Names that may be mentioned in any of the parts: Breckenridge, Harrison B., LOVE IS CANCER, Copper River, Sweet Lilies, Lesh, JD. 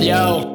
Yo.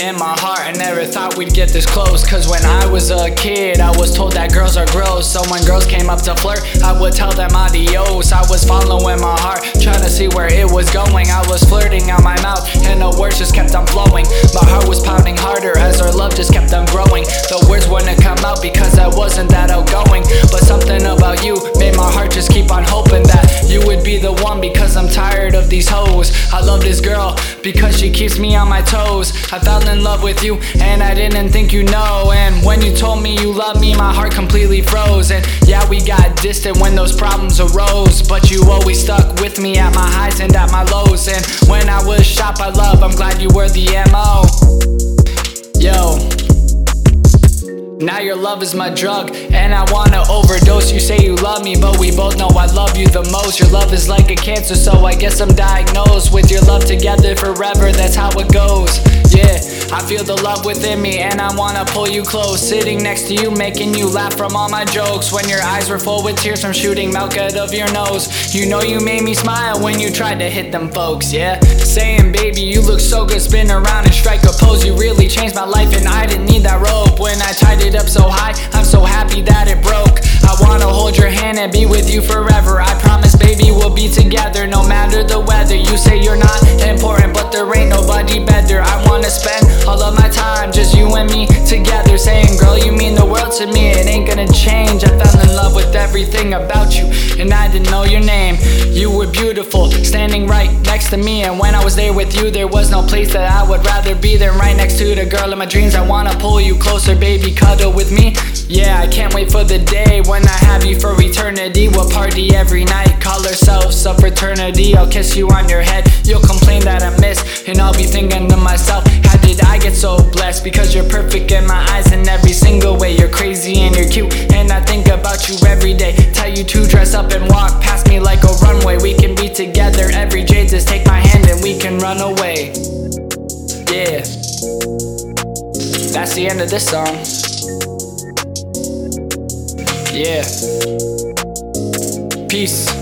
In my heart, I never thought we'd get this close. Cause when I was a kid, I was told that girls are gross. So when girls came up to flirt, I would tell them adios. I was following my heart, trying to see where it was going. I was flirting out my mouth, and the words just kept on flowing. My heart was pounding harder as our love just kept on growing. The words wouldn't come out because I wasn't that outgoing. But something about you made my heart just keep on hoping that you would be the one, because I'm tired of these hoes. I love this girl because she keeps me on my toes. I fell in love with you and I didn't think you know. And when you told me you loved me, my heart completely froze. And yeah, we got distant when those problems arose, but you always stuck with me at my highs and at my lows. And when I was shot by love, I'm glad you were the MO. Yo. Now your love is my drug, and I wanna overdose. You say you love me, but we both know I love you the most. Your love is like a cancer, so I guess I'm diagnosed. With your love together forever, that's how it goes. Yeah, I feel the love within me, and I wanna pull you close. Sitting next to you, making you laugh from all my jokes. When your eyes were full with tears from shooting milk out of your nose. You know you made me smile when you tried to hit them folks, yeah. Saying, baby, you look so good, spin around and strike a pose. You really changed my life, and I didn't need that rope. When I tied it up so high, I'm so happy that it broke. I wanna hold your hand and be with you forever. I promise, baby, we'll be together no matter the weather. You say you're not important, but there ain't nobody better. I wanna spend all of my time, just you and me together. Saying, girl, you mean the world to me, it ain't gonna change. I fell in love with everything about you, and I didn't know your name. You were beautiful, standing right next to me. And when I was there with you, there was no place that I would rather be than right next to the girl in my dreams. I wanna pull you closer, baby, cuddle with me. Yeah, I can't wait for the day when I have you for eternity. We'll party every night, call ourselves a fraternity. I'll kiss you on your head, you'll complain that I miss, and I'll be thinking to myself, how did I get so blessed? Because you're perfect in my eyes in every single way. You're crazy and you're cute, and I think about you every day. Tell you to dress up and walk past me like a runway. We can be together every day, just take my hand and we can run away. Yeah, that's the end of this song. Yeah. Peace.